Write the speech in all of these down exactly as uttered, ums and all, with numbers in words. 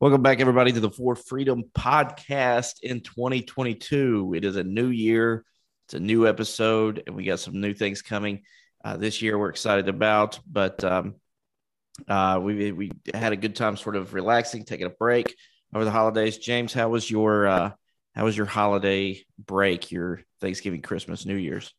Welcome back, everybody, to the Four Freedom Podcast in twenty twenty-two. It is a new year. It's a new episode, and we got some new things coming uh, this year we're excited about. But um, uh, we we had a good time sort of relaxing, taking a break over the holidays. James, how was your uh, how was your holiday break, your Thanksgiving, Christmas, New Year's?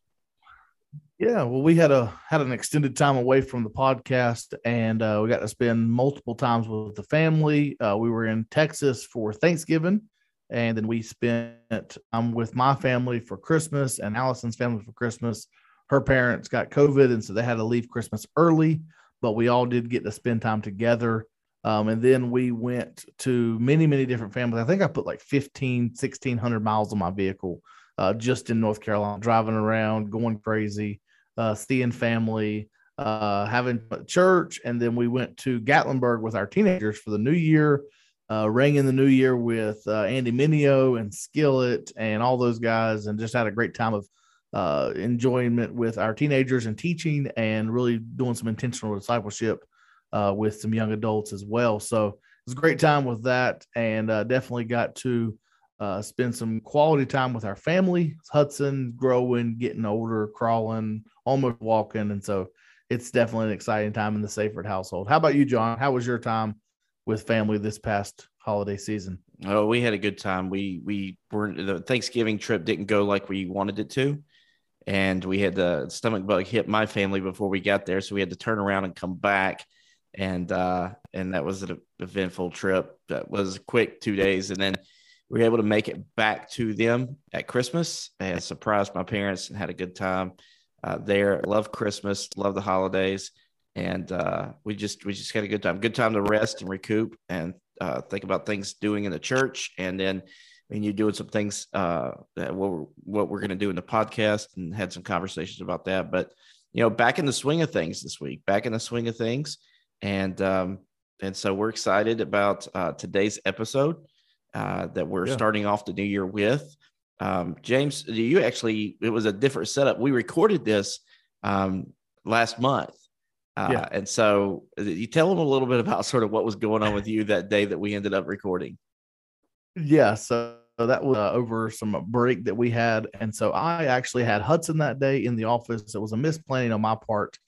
Yeah, well, we had a had an extended time away from the podcast, and uh, we got to spend multiple times with the family. Uh, we were in Texas for Thanksgiving, and then we spent um, with my family for Christmas and Allison's family for Christmas. Her parents got COVID, and so they had to leave Christmas early, but we all did get to spend time together. Um, and then we went to many, many different families. I think I put like fifteen, sixteen hundred miles on my vehicle uh, just in North Carolina, driving around, going crazy. Uh, seeing family, uh, having church, and then we went to Gatlinburg with our teenagers for the new year, uh, rang in the new year with uh, Andy Mineo and Skillet and all those guys, and just had a great time of uh, enjoyment with our teenagers and teaching and really doing some intentional discipleship uh, with some young adults as well. So it was a great time with that, and uh, definitely got to uh, spend some quality time with our family. Hudson, growing, getting older, crawling, almost walking. And so it's definitely an exciting time in the Seifert household. How about you, John? How was your time with family this past holiday season? Oh, we had a good time. We, we were the Thanksgiving trip didn't go like we wanted it to. And we had the stomach bug hit my family before we got there. So we had to turn around and come back. And, uh, and that was an eventful trip. That was a quick two days. And then we were able to make it back to them at Christmas and surprised my parents and had a good time. Uh, there, love Christmas, love the holidays, and uh, we just we just had a good time. Good time to rest and recoup, and uh, think about things doing in the church, and then and you doing some things uh, that what we're, what we're going to do in the podcast, and had some conversations about that. But you know, back in the swing of things this week, back in the swing of things, and um, and so we're excited about uh, today's episode uh, that we're yeah. starting off the new year with. Um, James, do you actually, it was a different setup. We recorded this, um, last month. Uh, yeah. And so you tell them a little bit about sort of what was going on with you that day that we ended up recording. Yeah. So that was uh, over some break that we had. And so I actually had Hudson that day in the office. It was a misplanning on my part.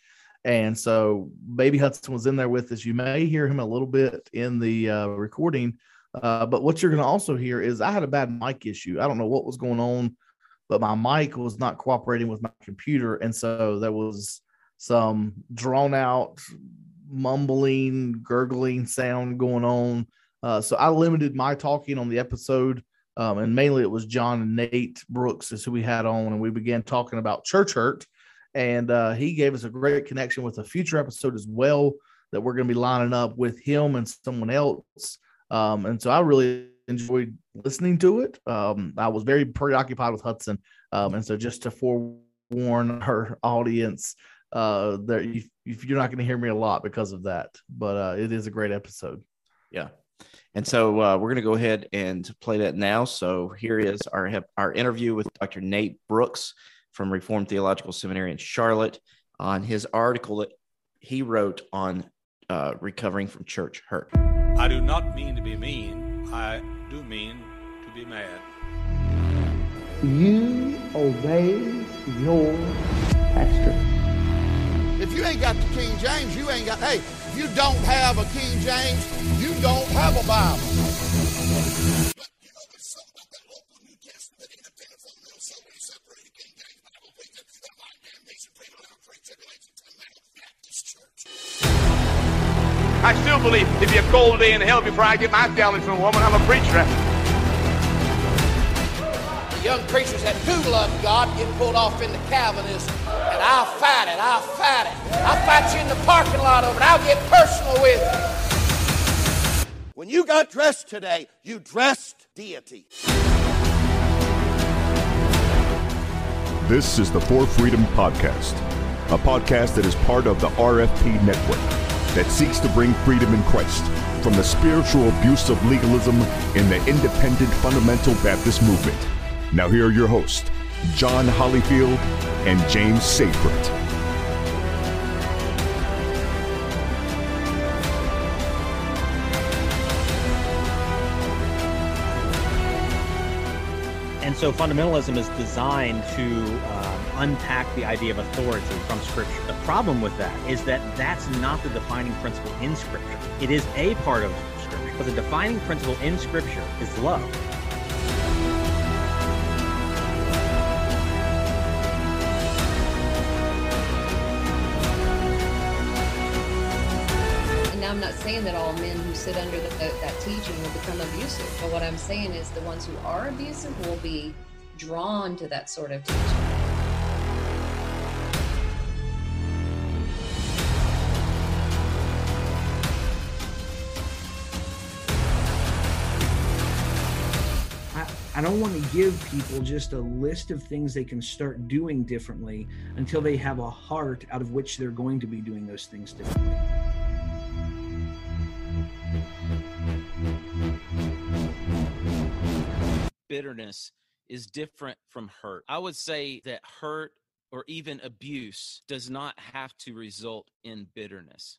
And so baby Hudson was in there with us. You may hear him a little bit in the uh, recording. Uh, but what you're going to also hear is I had a bad mic issue. I don't know what was going on, but my mic was not cooperating with my computer. And so there was some drawn out, mumbling, gurgling sound going on. Uh, so I limited my talking on the episode. Um, and mainly it was John and Nate Brooks is who we had on. And we began talking about church hurt. And uh, he gave us a great connection with a future episode as well that we're going to be lining up with him and someone else. Um, and so I really enjoyed listening to it. Um, I was very preoccupied with Hudson. Um, and so just to forewarn her audience, uh, that you, you're not going to hear me a lot because of that, but uh, it is a great episode. Yeah. And so uh, we're going to go ahead and play that now. So here is our, our interview with Doctor Nate Brooks from Reformed Theological Seminary in Charlotte on his article that he wrote on uh, recovering from church hurt. I do not mean to be mean. I do mean to be mad. You obey your pastor. If you ain't got the King James, you ain't got, hey, if you don't have a King James, you don't have a Bible. But you know, there's something about the local New Testament independent from them, so many separated King James Bible preachers that my damnation people are pre-tribulation to the Baptist Church. I still believe it'd be a cold day in hell before I get my gallons from a woman. I'm a preacher. The young preachers that do love God get pulled off into Calvinism. And I'll fight it. I'll fight it. I'll fight you in the parking lot over it. I'll get personal with you. When you got dressed today, you dressed deity. This is the For Freedom Podcast, a podcast that is part of the R F P Network, that seeks to bring freedom in Christ from the spiritual abuse of legalism in the independent fundamental Baptist movement. Now here are your hosts, John Hollyfield and James Safran. And so fundamentalism is designed to uh, unpack the idea of authority from Scripture. The problem with that is that that's not the defining principle in Scripture. It is a part of Scripture, but the defining principle in Scripture is love. I'm not saying that all men who sit under the, that teaching will become abusive, but what I'm saying is the ones who are abusive will be drawn to that sort of teaching. I, I don't want to give people just a list of things they can start doing differently until they have a heart out of which they're going to be doing those things differently. Bitterness is different from hurt. I would say that hurt or even abuse does not have to result in bitterness.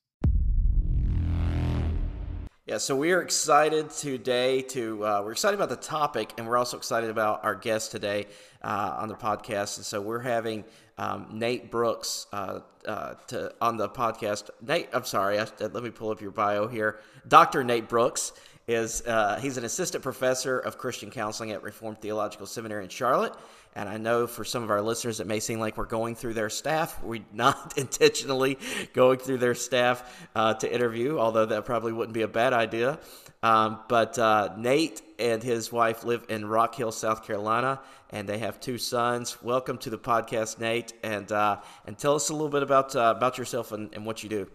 Yeah, so we are excited today to, uh, we're excited about the topic, and we're also excited about our guest today uh, on the podcast. And so we're having um, Nate Brooks uh, uh, to on the podcast. Nate, I'm sorry, I, let me pull up your bio here. Doctor Nate Brooks. Is uh, he's an assistant professor of Christian counseling at Reformed Theological Seminary in Charlotte. And I know for some of our listeners, it may seem like we're going through their staff. We're not intentionally going through their staff uh, to interview, although that probably wouldn't be a bad idea. Um, but uh, Nate and his wife live in Rock Hill, South Carolina, and they have two sons. Welcome to the podcast, Nate. And uh, and tell us a little bit about, uh, about yourself and, and what you do.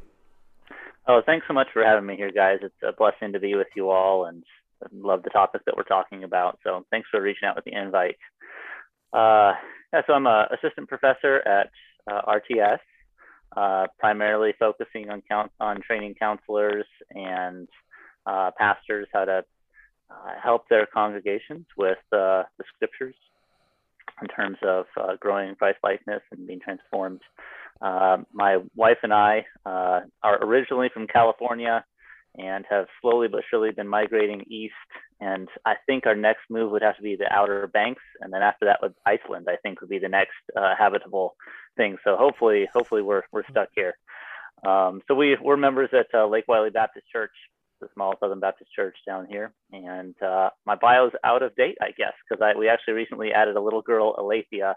Oh, thanks so much for having me here, guys. It's a blessing to be with you all, and I love the topic that we're talking about. So thanks for reaching out with the invite. Uh, yeah, so I'm an assistant professor at uh, R T S, uh, primarily focusing on count- on training counselors and uh, pastors how to uh, help their congregations with uh, the scriptures in terms of uh, growing in Christ likeness and being transformed. Uh, my wife and I uh, are originally from California and have slowly but surely been migrating east. And I think our next move would have to be the Outer Banks. And then after that, would Iceland, I think, would be the next uh, habitable thing. So hopefully, hopefully we're we're stuck here. Um, so we, we're members at uh, Lake Wylie Baptist Church, the small Southern Baptist church down here. And uh, my bio's out of date, I guess, because I we actually recently added a little girl, Alathea,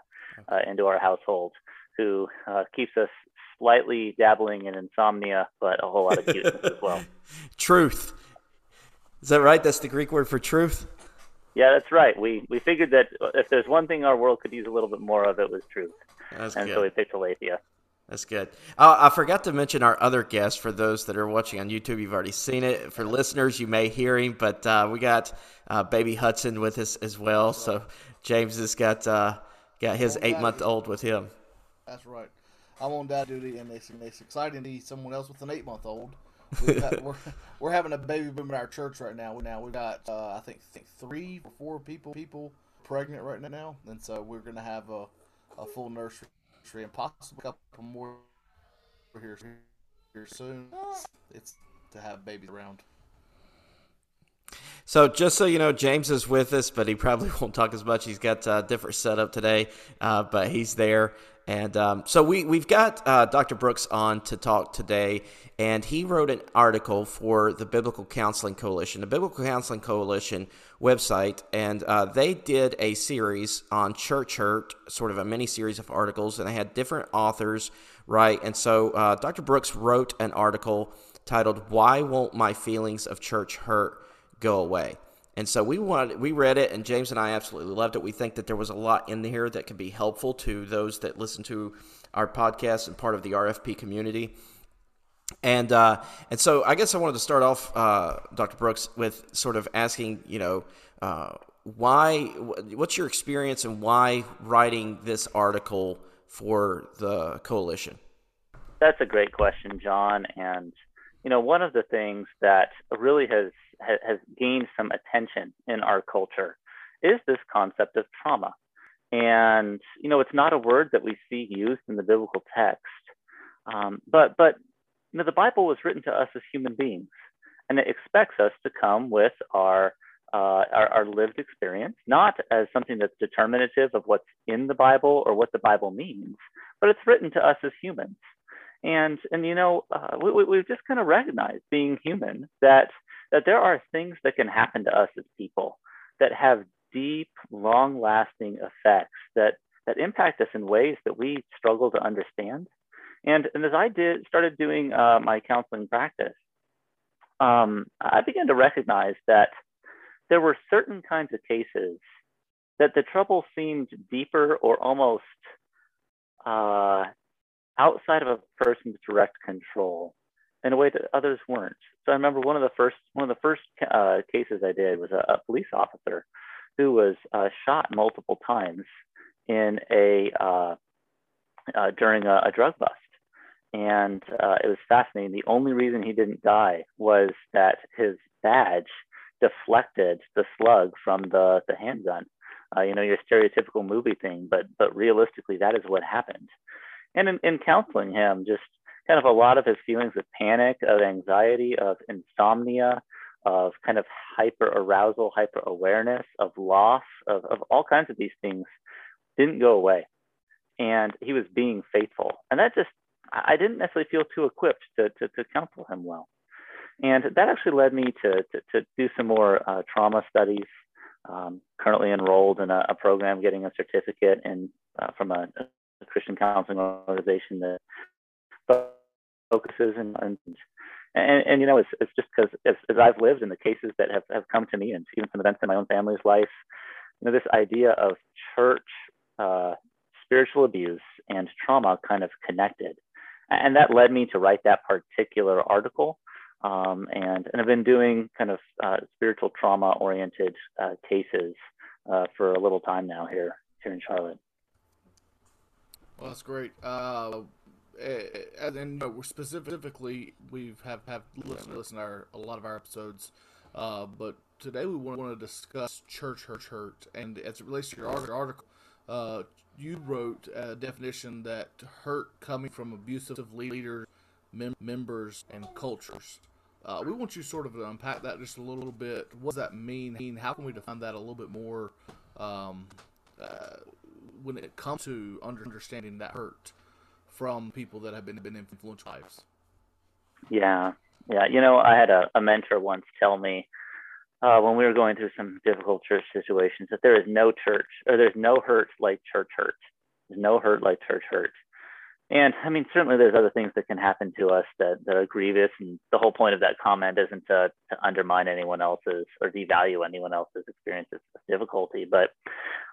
uh, into our household, who uh, keeps us slightly dabbling in insomnia, but a whole lot of cuteness as well. Truth. Is that right? That's the Greek word for truth? Yeah, that's right. We we figured that if there's one thing our world could use a little bit more of, it was truth. That's and good. So we picked Alathea. That's good. Uh, I forgot to mention our other guest. For those that are watching on YouTube, you've already seen it. For listeners, you may hear him, but uh, we got uh, baby Hudson with us as well. So James has got uh, got his eight-month-old with him. That's right. I'm on dad duty, and it's, it's exciting to see someone else with an eight-month-old. We're, we're having a baby boom in our church right now. Now we've got, uh, I think, think, three or four people people pregnant right now, and so we're going to have a, a full nursery and possibly a couple more here, here soon. It's to have babies around. So just so you know, James is with us, but he probably won't talk as much. He's got a different setup today, uh, but he's there. And um, so we, we've got uh, Doctor Brooks on to talk today, and he wrote an article for the Biblical Counseling Coalition, the Biblical Counseling Coalition website, and uh, they did a series on church hurt, sort of a mini-series of articles, and they had different authors, right? And so uh, Doctor Brooks wrote an article titled, "Why Won't My Feelings of Church Hurt Go Away?" And so we wanted, we read it, and James and I absolutely loved it. We think that there was a lot in here that could be helpful to those that listen to our podcast and part of the R F P community. And uh, and so I guess I wanted to start off, uh, Doctor Brooks, with sort of asking, you know, uh, why? What's your experience and why writing this article for the coalition? That's a great question, John. And you know, one of the things that really has has gained some attention in our culture is this concept of trauma. And, you know, it's not a word that we see used in the biblical text, um, but, but you know, the Bible was written to us as human beings, and it expects us to come with our uh, our, our lived experience, not as something that's determinative of what's in the Bible or what the Bible means, but it's written to us as humans. And, and you know, uh, we, we, we've just kind of recognized, being human, that that there are things that can happen to us as people that have deep, long-lasting effects that, that impact us in ways that we struggle to understand. And, and as I did started doing uh, my counseling practice, um, I began to recognize that there were certain kinds of cases that the trouble seemed deeper or almost uh, outside of a person's direct control in a way that others weren't. So I remember one of the first one of the first uh, cases I did was a, a police officer who was uh, shot multiple times in a uh, uh, during a, a drug bust, and uh, it was fascinating. The only reason he didn't die was that his badge deflected the slug from the the handgun. Uh, you know, your stereotypical movie thing, but but realistically, that is what happened. And in, in counseling him, just kind of a lot of his feelings of panic, of anxiety, of insomnia, of kind of hyper arousal, hyper awareness, of loss, of, of all kinds of these things didn't go away. And he was being faithful. And that just, I didn't necessarily feel too equipped to, to, to counsel him well. And that actually led me to, to, to do some more uh, trauma studies. Um, currently enrolled in a, a program, getting a certificate in, uh, from a, a Christian counseling organization that focuses and, and and and you know it's it's just because as, as I've lived in the cases that have, have come to me, and even from events in my own family's life, you know, this idea of church, uh, spiritual abuse, and trauma kind of connected, and that led me to write that particular article, um, and and I've been doing kind of uh, spiritual trauma oriented uh, cases uh, for a little time now here here in Charlotte. Well, that's great. Uh... And, and you know, we're specifically we've have have listened, listened to our, a lot of our episodes, uh, but today we want, want to discuss church hurt, hurt, and as it relates to your article, uh, you wrote a definition that hurt coming from abusive leaders, mem- members, and cultures. Uh, we want you sort of to unpack that just a little bit. What does that mean? How can we define that a little bit more um, uh, when it comes to understanding that hurt from people that have been been influential lives? Yeah, yeah. You know, I had a, a mentor once tell me uh, when we were going through some difficult church situations that there is no church, or there's no hurt like church hurt. There's no hurt like church hurt. And I mean, certainly there's other things that can happen to us that, that are grievous, and the whole point of that comment isn't to, to undermine anyone else's or devalue anyone else's experiences of difficulty. But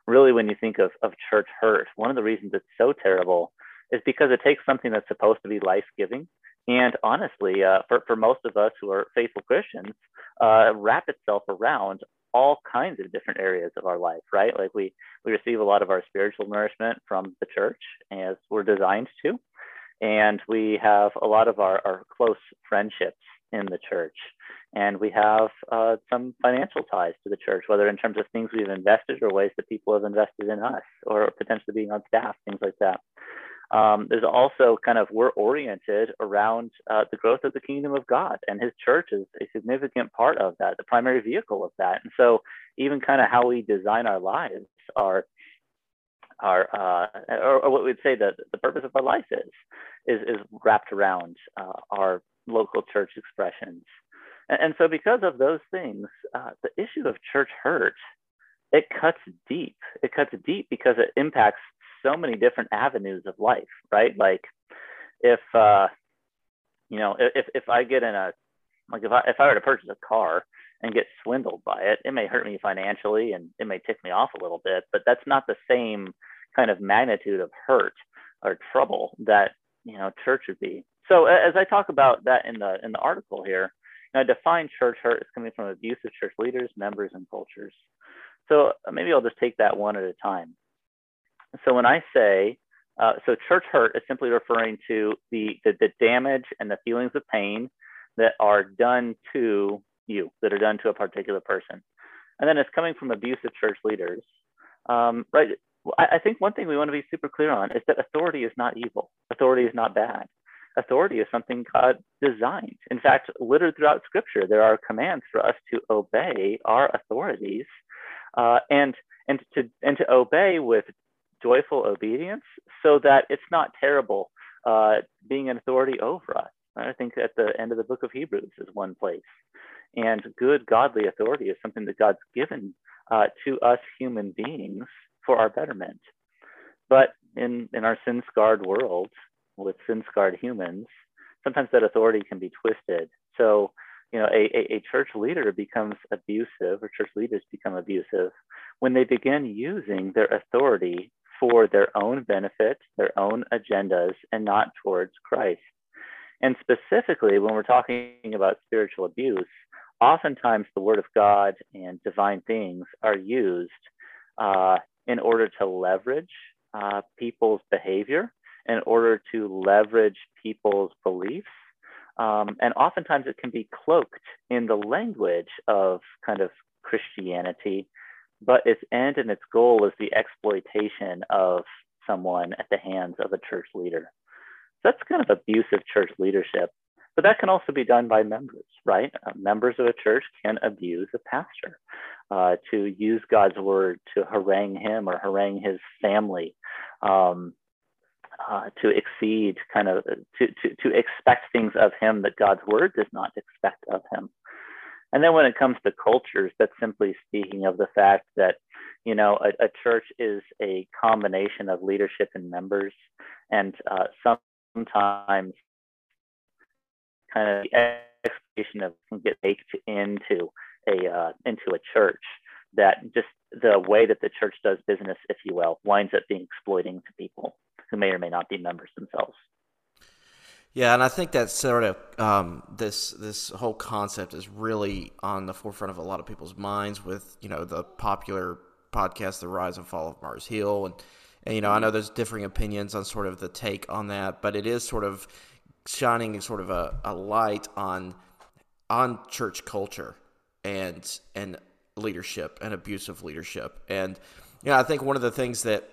really, when you think of, of church hurt, one of the reasons it's so terrible is because it takes something that's supposed to be life-giving, and honestly, uh, for, for most of us who are faithful Christians, uh, wrap itself around all kinds of different areas of our life, right? Like we, we receive a lot of our spiritual nourishment from the church, as we're designed to, and we have a lot of our, our close friendships in the church, and we have uh, some financial ties to the church, whether in terms of things we've invested or ways that people have invested in us, or potentially being on staff, things like that. Um, there's also kind of, we're oriented around uh, the growth of the kingdom of God, and his church is a significant part of that, the primary vehicle of that. And so even kind of how we design our lives are, are uh, or, or what we'd say that the purpose of our life is, is, is wrapped around uh, our local church expressions. And, and so because of those things, uh, the issue of church hurt, it cuts deep. It cuts deep because it impacts so many different avenues of life, right? Like if, uh, you know, if, if I get in a, like if I, if I were to purchase a car and get swindled by it, it may hurt me financially and it may tick me off a little bit, but that's not the same kind of magnitude of hurt or trouble that, you know, church would be. So as I talk about that in the, in the article here, I define church hurt as coming from abusive church leaders, members, and cultures. So maybe I'll just take that one at a time. So when I say, uh, so church hurt is simply referring to the, the the damage and the feelings of pain that are done to you, that are done to a particular person. And then it's coming from abusive church leaders, um, right? I, I think one thing we want to be super clear on is that authority is not evil. Authority is not bad. authority is something God designed. In fact, littered throughout Scripture, there are commands for us to obey our authorities, uh, and and to and to obey with joyful obedience, so that it's not terrible uh, being an authority over us. I think at the end of the book of Hebrews is one place. And good godly authority is something that God's given uh, to us human beings for our betterment. But in, in our sin-scarred world, with sin-scarred humans, sometimes that authority can be twisted. So, you know, a, a, a church leader becomes abusive, or church leaders become abusive, when they begin using their authority for their own benefit, their own agendas, and not towards Christ. And specifically, when we're talking about spiritual abuse, oftentimes the Word of God and divine things are used uh, in order to leverage uh, people's behavior, in order to leverage people's beliefs. Um, and oftentimes it can be cloaked in the language of kind of Christianity, but its end and its goal is the exploitation of someone at the hands of a church leader. That's kind of abusive church leadership, but that can also be done by members, right? Uh, members of a church can abuse a pastor uh, to use God's word to harangue him or harangue his family, um, uh, to exceed kind of, to, to, to expect things of him that God's word does not expect of him. And then when it comes to cultures, that's simply speaking of the fact that, you know, a, a church is a combination of leadership and members, and uh, some Sometimes, kind of the expectation of can get baked into a uh, into a church, that just the way that the church does business, if you will, winds up being exploiting to people who may or may not be members themselves. Yeah, and I think that sort of um, this this whole concept is really on the forefront of a lot of people's minds with, you know, the popular podcast, The Rise and Fall of Mars Hill, and. And, you know, I know there's differing opinions on sort of the take on that, but it is sort of shining sort of a, a light on on church culture and and leadership and abusive leadership. And, you know, I think one of the things that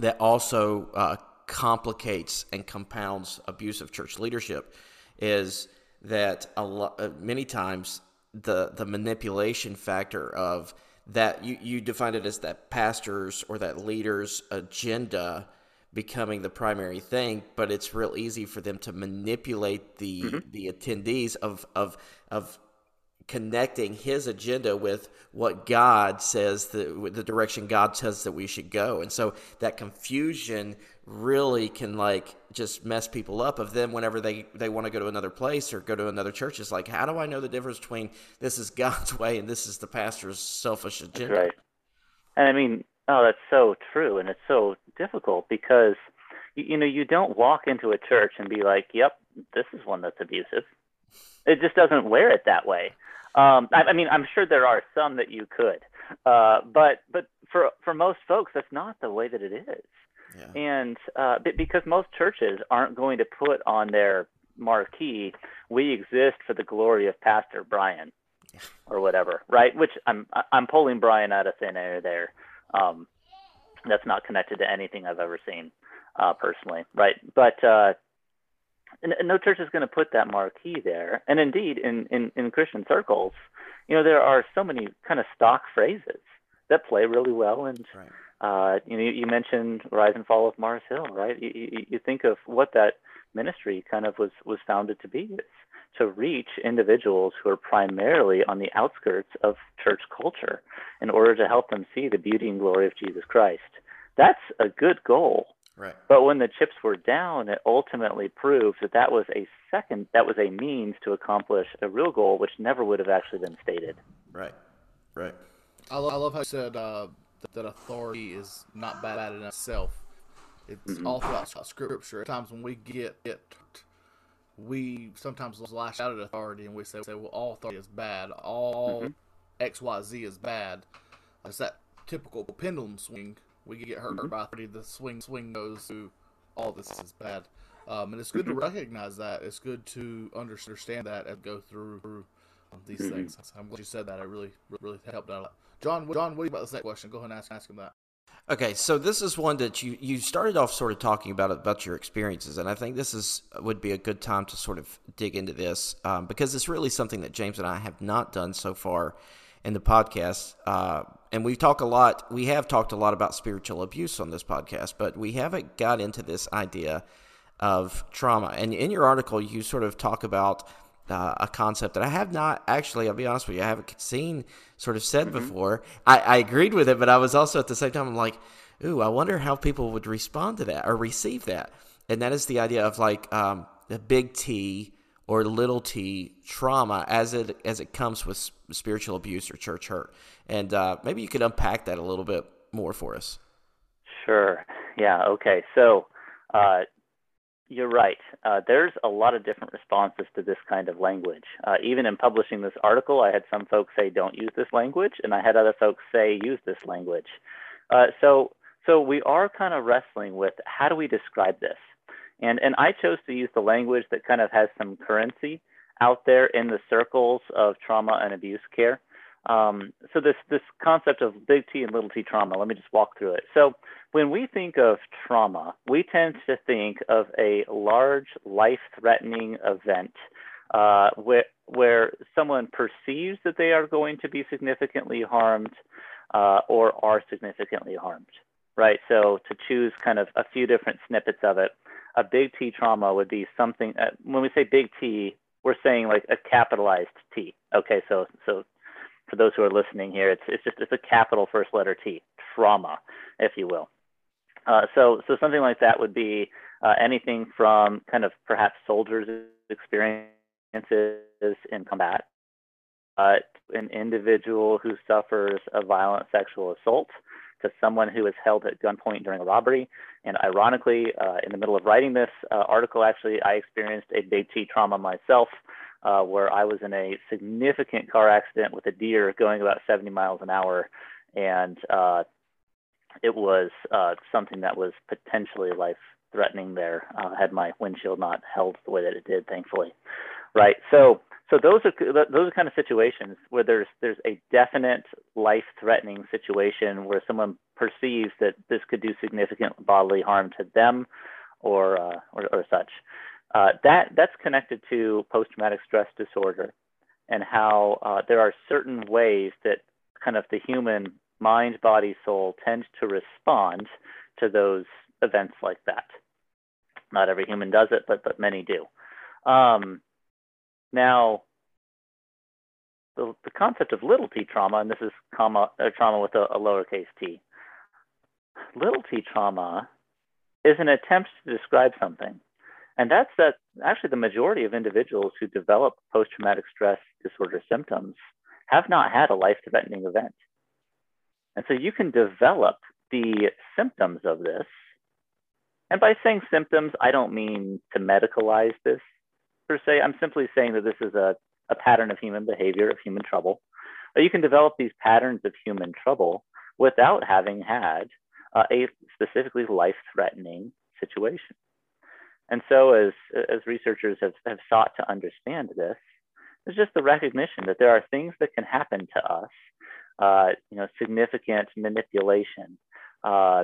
that also uh, complicates and compounds abusive church leadership is that a lot, many times the the manipulation factor of that you, you defined it as that pastor's or that leader's agenda becoming the primary thing, but it's real easy for them to manipulate the mm-hmm. the attendees of of of connecting his agenda with what God says, the the direction God says that we should go. And so that confusion really can like just mess people up of them whenever they, they want to go to another place or go to another church. It's like, how do I know the difference between this is God's way and this is the pastor's selfish agenda? That's right. And I mean, oh, that's so true. And it's so difficult because, you know, you don't walk into a church and be like, yep, this is one that's abusive. It just doesn't wear it that way. Um, I, I mean, I'm sure there are some that you could, uh, but but for for most folks, that's not the way that it is. Yeah. And uh, because most churches aren't going to put on their marquee, we exist for the glory of Pastor Brian or whatever, right? Which I'm I'm pulling Brian out of thin air there. Um, that's not connected to anything I've ever seen uh, personally, right? But uh, no church is going to put that marquee there. And indeed, in, in, in Christian circles, you know, there are so many kind of stock phrases that play really well and right. Uh, you know, you mentioned Rise and Fall of Mars Hill, right? You, you, you think of what that ministry kind of was, was founded to be. It's to reach individuals who are primarily on the outskirts of church culture in order to help them see the beauty and glory of Jesus Christ. That's a good goal. Right. But when the chips were down, it ultimately proved that that was a second, that was a means to accomplish a real goal, which never would have actually been stated. Right, right. I love, I love how you said uh... that authority is not bad in itself. It's mm-hmm. all throughout Scripture. At times when we get it, we sometimes lash out at authority and we say, well, all authority is bad. All mm-hmm. X, Y, Z is bad. It's that typical pendulum swing. We get hurt mm-hmm. by authority. The swing swing goes to all this is bad. Um, and it's good mm-hmm. to recognize that. It's good to understand that and go through, through these mm-hmm. things. I'm glad you said that. It really, really helped out a lot. John, John, what about the second question? Go ahead and ask, ask him that. Okay, so this is one that you, you started off sort of talking about about your experiences, and I think this is would be a good time to sort of dig into this um, because it's really something that James and I have not done so far in the podcast. Uh, and we talk a lot. We have talked a lot about spiritual abuse on this podcast, but we haven't got into this idea of trauma. And in your article, you sort of talk about Uh, a concept that I have not actually, I'll be honest with you, I haven't seen sort of said mm-hmm. before. I, I agreed with it, but I was also at the same time, I'm like, ooh, I wonder how people would respond to that or receive that. And that is the idea of like um, the big T or little t trauma as it as it comes with spiritual abuse or church hurt. And uh, maybe you could unpack that a little bit more for us. Sure. Yeah. Okay. So, uh, You're right. Uh, there's a lot of different responses to this kind of language. Uh, even in publishing this article, I had some folks say, don't use this language, and I had other folks say, use this language. Uh, so so we are kind of wrestling with how do we describe this? And, and I chose to use the language that kind of has some currency out there in the circles of trauma and abuse care. Um, so this, this concept of big T and little t trauma, let me just walk through it. So when we think of trauma, we tend to think of a large life-threatening event uh, where, where someone perceives that they are going to be significantly harmed uh, or are significantly harmed, right? So to choose kind of a few different snippets of it, a big T trauma would be something, uh, when we say big T, we're saying like a capitalized T. Okay, so, so. For those who are listening here, it's it's just it's a capital first letter T, trauma, if you will. Uh, so so something like that would be uh, anything from kind of perhaps soldiers' experiences in combat, uh, an individual who suffers a violent sexual assault, to someone who is held at gunpoint during a robbery. And ironically, uh, in the middle of writing this uh, article, actually, I experienced a big T trauma myself, uh, where I was in a significant car accident with a deer going about seventy miles an hour. And uh, it was uh, something that was potentially life-threatening there, uh, had my windshield not held the way that it did, thankfully. Right, so so those are those are kind of situations where there's there's a definite life-threatening situation where someone perceives that this could do significant bodily harm to them, or uh, or, or such. Uh, that that's connected to post-traumatic stress disorder, and how uh, there are certain ways that kind of the human mind, body, soul tends to respond to those events like that. Not every human does it, but but many do. Um, Now, the, the concept of little t trauma, and this is comma, uh, trauma with a, a lowercase t, little t trauma is an attempt to describe something. And that's that actually the majority of individuals who develop post-traumatic stress disorder symptoms have not had a life-threatening event. And so you can develop the symptoms of this. And by saying symptoms, I don't mean to medicalize this per se. I'm simply saying that this is a, a pattern of human behavior, of human trouble. Or you can develop these patterns of human trouble without having had uh, a specifically life-threatening situation. And so as, as researchers have, have sought to understand this, there's just the recognition that there are things that can happen to us, uh, you know, significant manipulation, uh,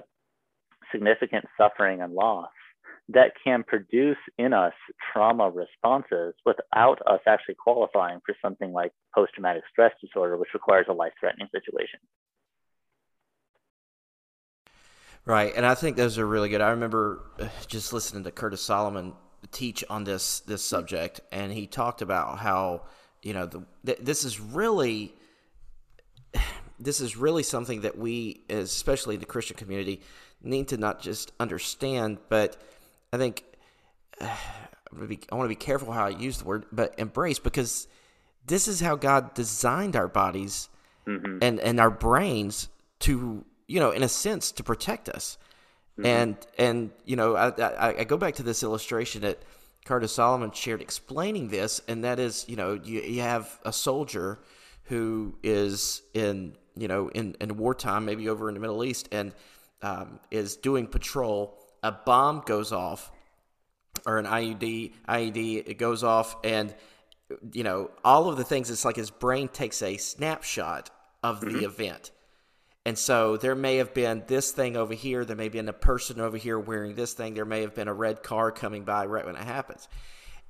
significant suffering and loss, that can produce in us trauma responses without us actually qualifying for something like post-traumatic stress disorder, which requires a life-threatening situation. Right, and I think those are really good. I remember just listening to Curtis Solomon teach on this this subject, and he talked about how, you know, the, th- this is really this is really something that we, especially the Christian community, need to not just understand, but I think uh, I want to be careful how I use the word, but embrace, because this is how God designed our bodies mm-hmm. and, and our brains to, you know, in a sense, to protect us. Mm-hmm. And, and you know, I, I, I go back to this illustration that Curtis Solomon shared explaining this, and that is, you know, you, you have a soldier who is in, you know, in, in wartime, maybe over in the Middle East, and um, is doing patrol. A bomb goes off, or an I E D, I E D, it goes off, and, you know, all of the things, it's like his brain takes a snapshot of the mm-hmm. event. And so there may have been this thing over here. There may have been a person over here wearing this thing. There may have been a red car coming by right when it happens.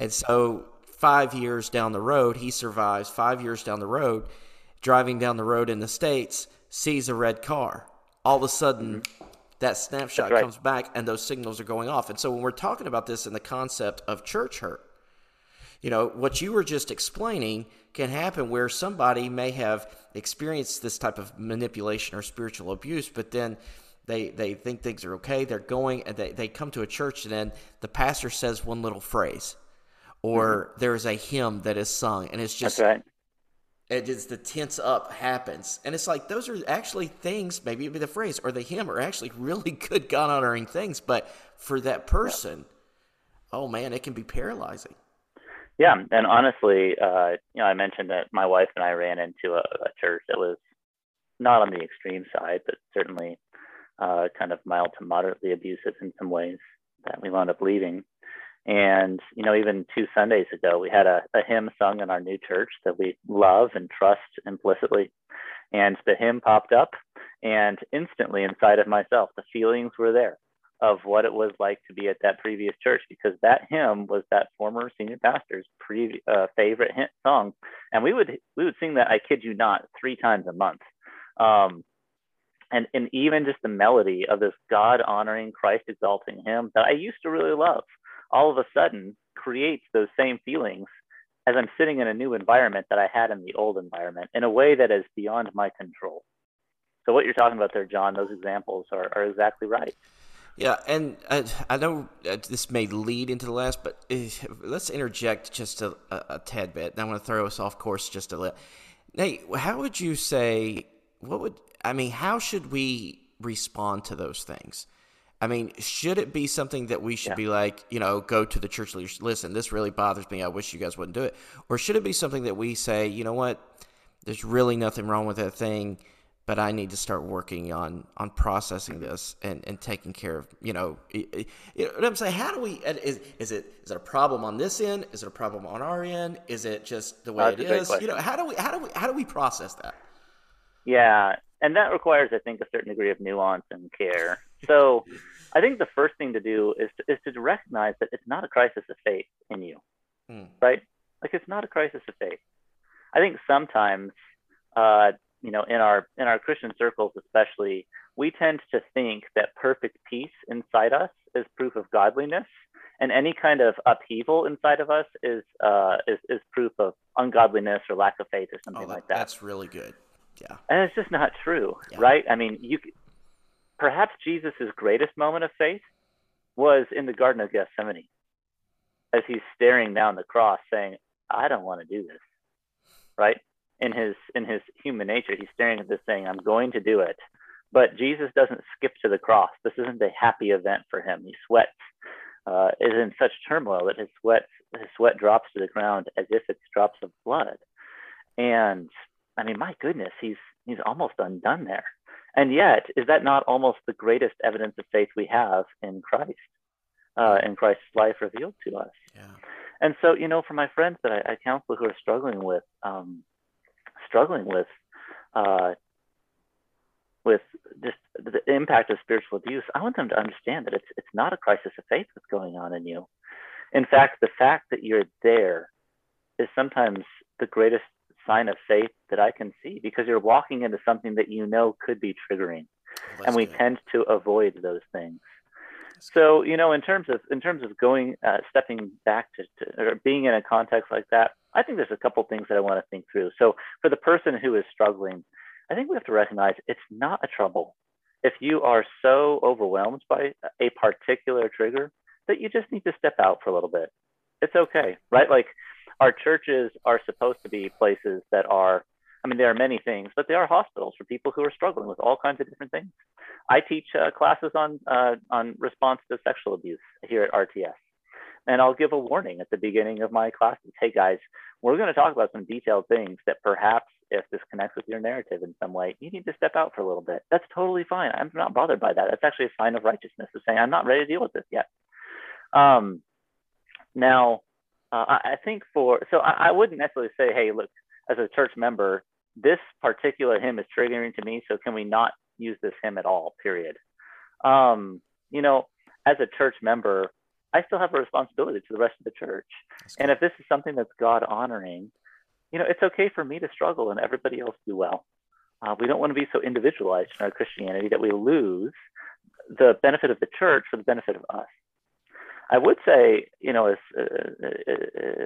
And so five years down the road, he survives. Five years down the road, driving down the road in the States, sees a red car. All of a sudden, mm-hmm. that snapshot right. comes back and those signals are going off. And so when we're talking about this in the concept of church hurt, you know, what you were just explaining can happen where somebody may have experienced this type of manipulation or spiritual abuse, but then they they think things are okay. They're going and they, they come to a church, and then the pastor says one little phrase, or mm-hmm. there is a hymn that is sung, and it's just right. it is the tense up happens, and it's like those are actually things. Maybe it'd be the phrase or the hymn are actually really good God honoring things, but for that person, yeah. oh man, it can be paralyzing. Yeah, and honestly, uh, you know, I mentioned that my wife and I ran into a, a church that was not on the extreme side, but certainly uh, kind of mild to moderately abusive in some ways that we wound up leaving. And, you know, even two Sundays ago, we had a, a hymn sung in our new church that we love and trust implicitly. And the hymn popped up, and instantly inside of myself, the feelings were there of what it was like to be at that previous church, because that hymn was that former senior pastor's pre, uh, favorite hymn song. And we would we would sing that, I kid you not, three times a month. Um, and, and even just the melody of this God-honoring, Christ-exalting hymn that I used to really love, all of a sudden creates those same feelings as I'm sitting in a new environment that I had in the old environment in a way that is beyond my control. So what you're talking about there, John, those examples are, are exactly right. Yeah, and I, I know this may lead into the last, but let's interject just a, a, a tad bit. And I want to throw us off course just a little. Nate, how would you say, what would, I mean, how should we respond to those things? I mean, should it be something that we should yeah. be like, you know, go to the church leaders, listen, this really bothers me, I wish you guys wouldn't do it? Or should it be something that we say, you know what, there's really nothing wrong with that thing, but I need to start working on, on processing this and, and taking care of, you know, you know what I'm saying? How do we, is, is it, is it a problem on this end? Is it a problem on our end? Is it just the way That's it is? You know, how do we, how do we, how do we process that? Yeah. And that requires, I think, a certain degree of nuance and care. So I think the first thing to do is to, is to recognize that it's not a crisis of faith in you, mm. right? Like it's not a crisis of faith. I think sometimes, uh, you know, in our in our Christian circles especially, we tend to think that perfect peace inside us is proof of godliness, and any kind of upheaval inside of us is uh, is, is proof of ungodliness or lack of faith or something oh, that, like that. That's really good. Yeah, and it's just not true, yeah. right? I mean, you perhaps Jesus's greatest moment of faith was in the Garden of Gethsemane, as he's staring down the cross, saying, "I don't want to do this," right? In his in his human nature, he's staring at this thing, I'm going to do it. But Jesus doesn't skip to the cross. This isn't a happy event for him. He sweats, uh, is in such turmoil that his sweat, his sweat drops to the ground as if it's drops of blood. And I mean, my goodness, he's he's almost undone there. And yet, is that not almost the greatest evidence of faith we have in Christ, uh, in Christ's life revealed to us? Yeah. And so, you know, for my friends that I, I counsel who are struggling with, um, struggling with uh, with just the impact of spiritual abuse, I want them to understand that it's it's not a crisis of faith that's going on in you. In fact, the fact that you're there is sometimes the greatest sign of faith that I can see, because you're walking into something that you know could be triggering, well, and we good. tend to avoid those things. That's so, you know, in terms of in terms of going, uh, stepping back to, to or being in a context like that, I think there's a couple things that I want to think through. So for the person who is struggling, I think we have to recognize it's not a trouble if you are so overwhelmed by a particular trigger that you just need to step out for a little bit. It's okay, right? Like our churches are supposed to be places that are, I mean, there are many things, but they are hospitals for people who are struggling with all kinds of different things. I teach uh, classes on uh, on response to sexual abuse here at R T S. And I'll give a warning at the beginning of my classes. Hey, guys, we're going to talk about some detailed things that perhaps if this connects with your narrative in some way, you need to step out for a little bit. That's totally fine. I'm not bothered by that. That's actually a sign of righteousness, of saying I'm not ready to deal with this yet. Um, now, uh, I think for – so I, I wouldn't necessarily say, hey, look, as a church member, this particular hymn is triggering to me, so can we not use this hymn at all, period. Um, you know, as a church member, I still have a responsibility to the rest of the church. That's and cool. If this is something that's God honoring, you know, it's okay for me to struggle and everybody else do well. Uh, we don't want to be so individualized in our Christianity that we lose the benefit of the church for the benefit of us. I would say, you know, as, uh,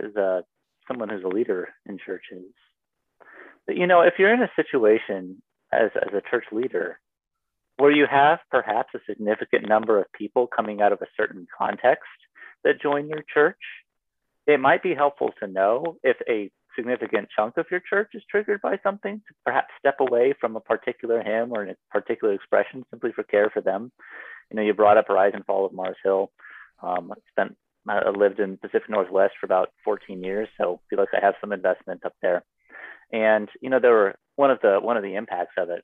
as uh, someone who's a leader in churches, that, you know, if you're in a situation as, as a church leader where you have perhaps a significant number of people coming out of a certain context that join your church, it might be helpful to know if a significant chunk of your church is triggered by something, to perhaps step away from a particular hymn or a particular expression simply for care for them. You know, you brought up Rise and Fall of Mars Hill. Um, spent, I lived in Pacific Northwest for about fourteen years, so I feel like I have some investment up there. And you know, there were one of the one of the impacts of it.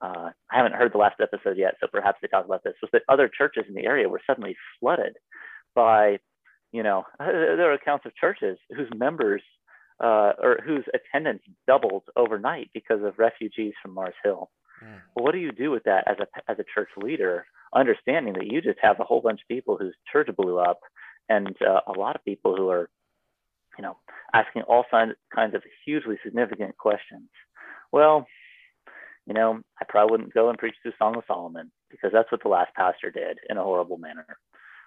Uh, I haven't heard the last episode yet, so perhaps they talk about this. Was that other churches in the area were suddenly flooded by, you know, there are accounts of churches whose members uh, or whose attendance doubled overnight because of refugees from Mars Hill. Mm. Well, what do you do with that as a as a church leader? Understanding that you just have a whole bunch of people whose church blew up, and uh, a lot of people who are, you know, asking all kinds of hugely significant questions. Well, you know, I probably wouldn't go and preach through Song of Solomon because that's what the last pastor did in a horrible manner,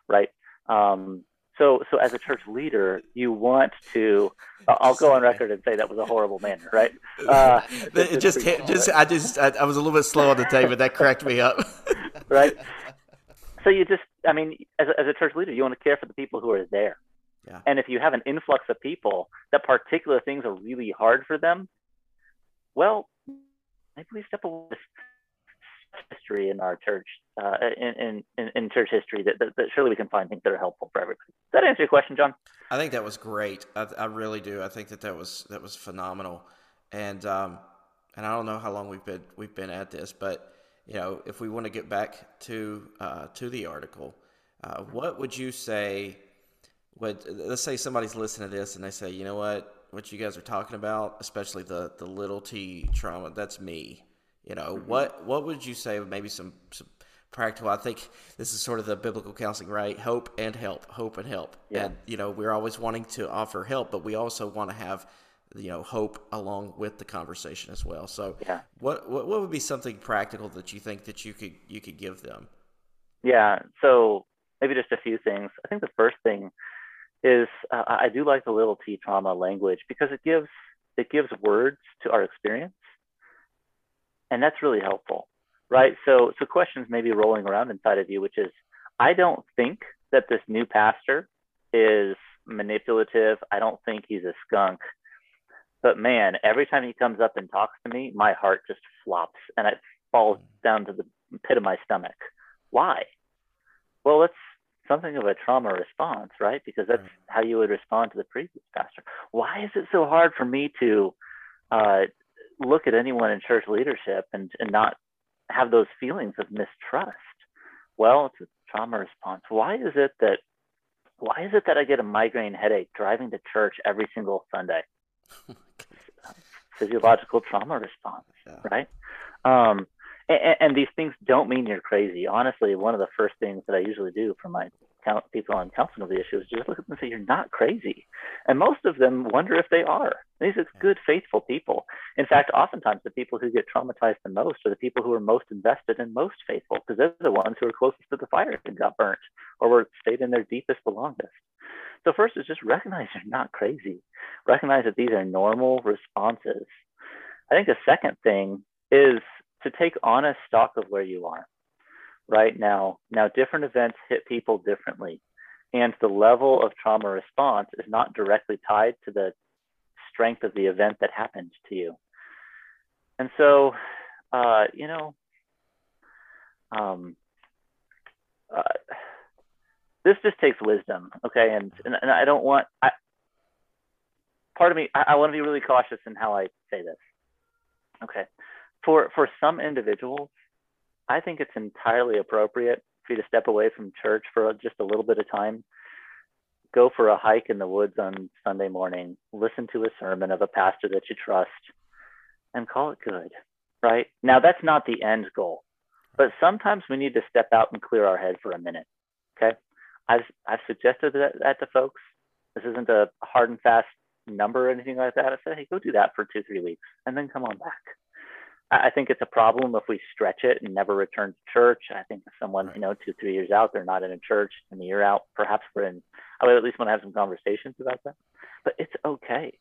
right? Um, so, so as a church leader, you want to. Uh, I'll go on record and say that was a horrible manner, right? Uh, it just, just, I just, I, I was a little bit slow on the day, but that cracked me up. Right. So you just, I mean, as a, as a church leader, you want to care for the people who are there. Yeah. And if you have an influx of people that particular things are really hard for them, well, maybe we step away with history in our church, uh, in, in, in church history, that, that, that surely we can find things that are helpful for everybody. Does that answer your question, John? I think that was great. I, I really do. I think that that was, that was phenomenal. And, um, and I don't know how long we've been, we've been at this, but you know, if we want to get back to uh, to the article, uh, what would you say? Would, let's say somebody's listening to this and they say, you know what, what you guys are talking about, especially the the little t trauma, that's me. You know, mm-hmm. what what would you say? Maybe some, some practical. I think this is sort of the biblical counseling, right? Hope and help, hope and help. Yeah. And you know, we're always wanting to offer help, but we also want to have, you know, hope along with the conversation as well. So yeah. what, what what would be something practical that you think that you could you could give them? Yeah, so maybe just a few things. I think the first thing is uh, I do like the little t trauma language because it gives it gives words to our experience, and that's really helpful, right? So so questions may be rolling around inside of you, which is, I don't think that this new pastor is manipulative. I don't think he's a skunk. But man, every time he comes up and talks to me, my heart just flops and it falls down to the pit of my stomach. Why? Well, it's something of a trauma response, right? Because that's how you would respond to the previous pastor. Why is it so hard for me to uh, look at anyone in church leadership and, and not have those feelings of mistrust? Well, it's a trauma response. Why is it that, why is it that I get a migraine headache driving to church every single Sunday? Physiological trauma response, yeah. Right? Um, and, and these things don't mean you're crazy. Honestly, one of the first things that I usually do for my people on counseling of the issue is just look at them and say, you're not crazy. And most of them wonder if they are. These are good, faithful people. In fact, oftentimes the people who get traumatized the most are the people who are most invested and most faithful, because they're the ones who are closest to the fire and got burnt or were stayed in their deepest the longest. So first is just recognize you're not crazy. Recognize that these are normal responses. I think the second thing is to take honest stock of where you are right now. Now, different events hit people differently, and the level of trauma response is not directly tied to the strength of the event that happened to you. And so, uh, you know, um, uh, this just takes wisdom, okay? And and, and I don't want, I, part of me, I, I want to be really cautious in how I say this, okay? For for some individuals, I think it's entirely appropriate for you to step away from church for just a little bit of time, go for a hike in the woods on Sunday morning, listen to a sermon of a pastor that you trust, and call it good. right? Now, that's not the end goal, but sometimes we need to step out and clear our head for a minute, okay? I've, I've suggested that, that to folks. This isn't a hard and fast number or anything like that. I said, hey, go do that for two, three weeks, and then come on back. I think it's a problem if we stretch it and never return to church. I think if someone, right. you know, two, three years out, they're not in a church, and a year out, perhaps we're in, I would at least want to have some conversations about that. But it's okay.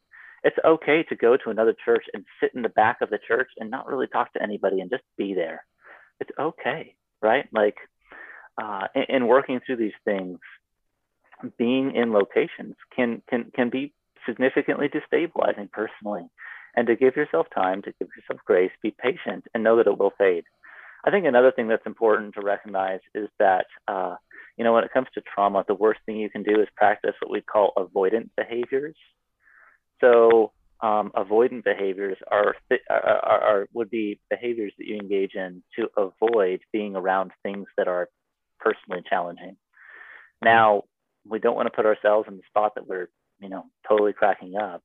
It's okay to go to another church and sit in the back of the church and not really talk to anybody and just be there. It's okay, right? Like, uh, in, in working through these things, being in locations can can can be significantly destabilizing personally. And to give yourself time, to give yourself grace, be patient, and know that it will fade. I think another thing that's important to recognize is that, uh, you know, when it comes to trauma, the worst thing you can do is practice what we call avoidant behaviors. So um, avoidant behaviors are, are, are, are would be behaviors that you engage in to avoid being around things that are personally challenging. Now, we don't want to put ourselves in the spot that we're, you know, totally cracking up.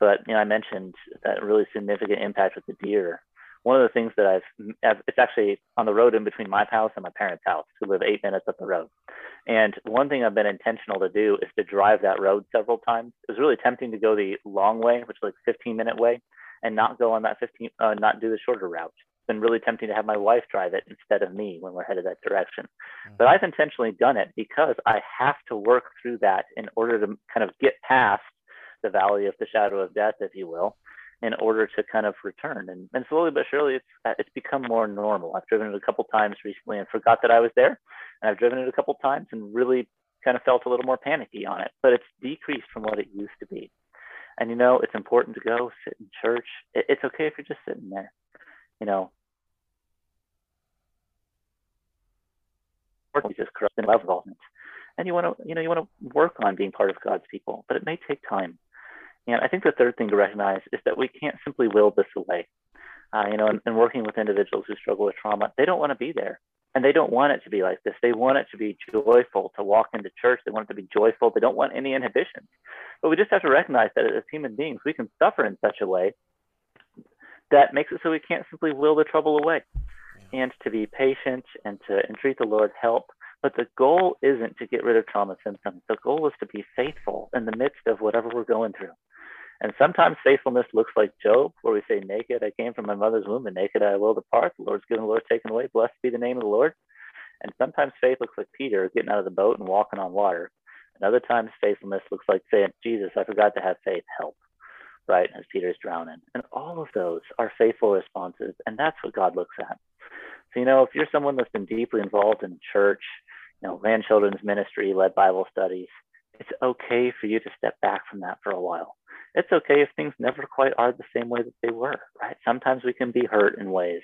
But, you know, I mentioned that really significant impact with the deer. One of the things that I've, I've, it's actually on the road in between my house and my parents' house, who live eight minutes up the road. And one thing I've been intentional to do is to drive that road several times. It was really tempting to go the long way, which is like fifteen minute way, and not go on that fifteen, uh, not do the shorter route. It's been really tempting to have my wife drive it instead of me when we're headed that direction. Mm-hmm. But I've intentionally done it because I have to work through that in order to kind of get past the valley of the shadow of death, if you will, in order to kind of return. And, and slowly but surely, it's it's become more normal. I've driven it a couple times recently and forgot that I was there. And I've driven it a couple times and really kind of felt a little more panicky on it. But it's decreased from what it used to be. And, you know, it's important to go sit in church. It, it's okay if you're just sitting there, you know. Just corrupt and love involvement. And you want to, you know, you want to work on being part of God's people, but it may take time. And I think the third thing to recognize is that we can't simply will this away. Uh, you know, and, and working with individuals who struggle with trauma, they don't want to be there. And they don't want it to be like this. They want it to be joyful to walk into church. They want it to be joyful. They don't want any inhibitions. But we just have to recognize that as human beings, we can suffer in such a way that makes it so we can't simply will the trouble away. And to be patient and to entreat the Lord's help. But the goal isn't to get rid of trauma symptoms. The goal is to be faithful in the midst of whatever we're going through. And sometimes faithfulness looks like Job, where we say, naked I came from my mother's womb, and naked I will depart. The Lord's given, the Lord's taken away. Blessed be the name of the Lord. And sometimes faith looks like Peter getting out of the boat and walking on water. And other times faithfulness looks like saying, Jesus, I forgot to have faith, help, right, as Peter's drowning. And all of those are faithful responses. And that's what God looks at. So, you know, if you're someone that's been deeply involved in church, you know, ran children's ministry, led Bible studies, it's okay for you to step back from that for a while. It's okay if things never quite are the same way that they were, right? Sometimes we can be hurt in ways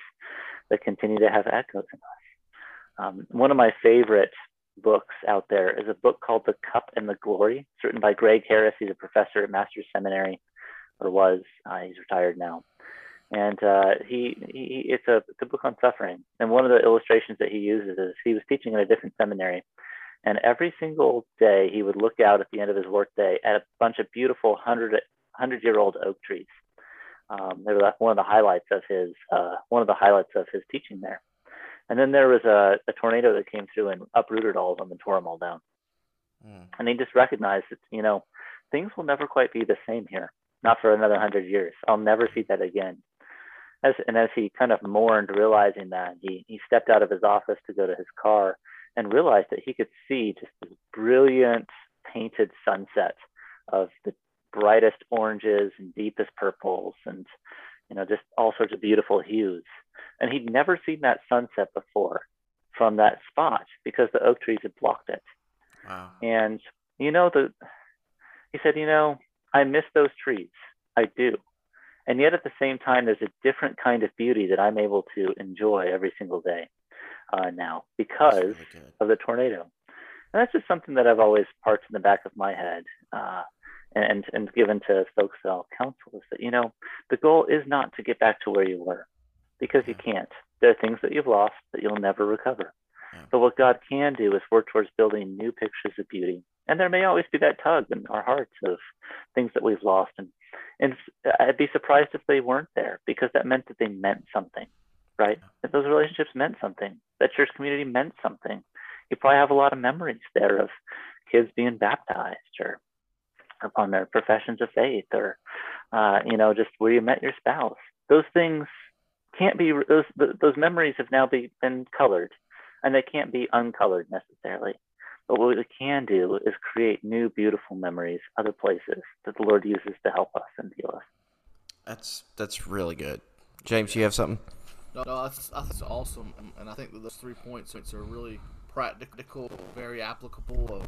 that continue to have echoes in us. Um, one of my favorite books out there is a book called The Cup and the Glory. It's written by Greg Harris. He's a professor at Master's Seminary, or was. Uh, he's retired now. And uh, he, he it's, a, it's a book on suffering. And one of the illustrations that he uses is he was teaching at a different seminary. And every single day he would look out at the end of his work day at a bunch of beautiful hundred-year-old oak trees. Um, they were like one of the highlights of his uh, one of the highlights of his teaching there. And then there was a, a tornado that came through and uprooted all of them and tore them all down. Mm. And he just recognized that, you know, things will never quite be the same here. Not for another hundred years. I'll never see that again. As, and as he kind of mourned, realizing that, he, he stepped out of his office to go to his car and realized that he could see just this brilliant painted sunset of the brightest oranges and deepest purples and, you know, just all sorts of beautiful hues. And he'd never seen that sunset before from that spot because the oak trees had blocked it. Wow. And, you know, the, he said, you know, I miss those trees. I do. And yet at the same time, there's a different kind of beauty that I'm able to enjoy every single day uh, now because really of the tornado. And that's just something that I've always parked in the back of my head uh, and, and given to folks that I'll counsel is that, you know, the goal is not to get back to where you were because yeah. you can't. There are things that you've lost that you'll never recover. Yeah. But what God can do is work towards building new pictures of beauty. And there may always be that tug in our hearts of things that we've lost and And I'd be surprised if they weren't there, because that meant that they meant something, right? That those relationships meant something. That church community meant something. You probably have a lot of memories there of kids being baptized, or upon their professions of faith, or, uh, you know, just where you met your spouse. Those things can't be, those, those memories have now be, been colored, and they can't be uncolored necessarily. But what we can do is create new, beautiful memories, other places that the Lord uses to help us and heal us. That's that's really good. James, you have something? No, that's, that's awesome. And I think that those three points are really practical, very applicable of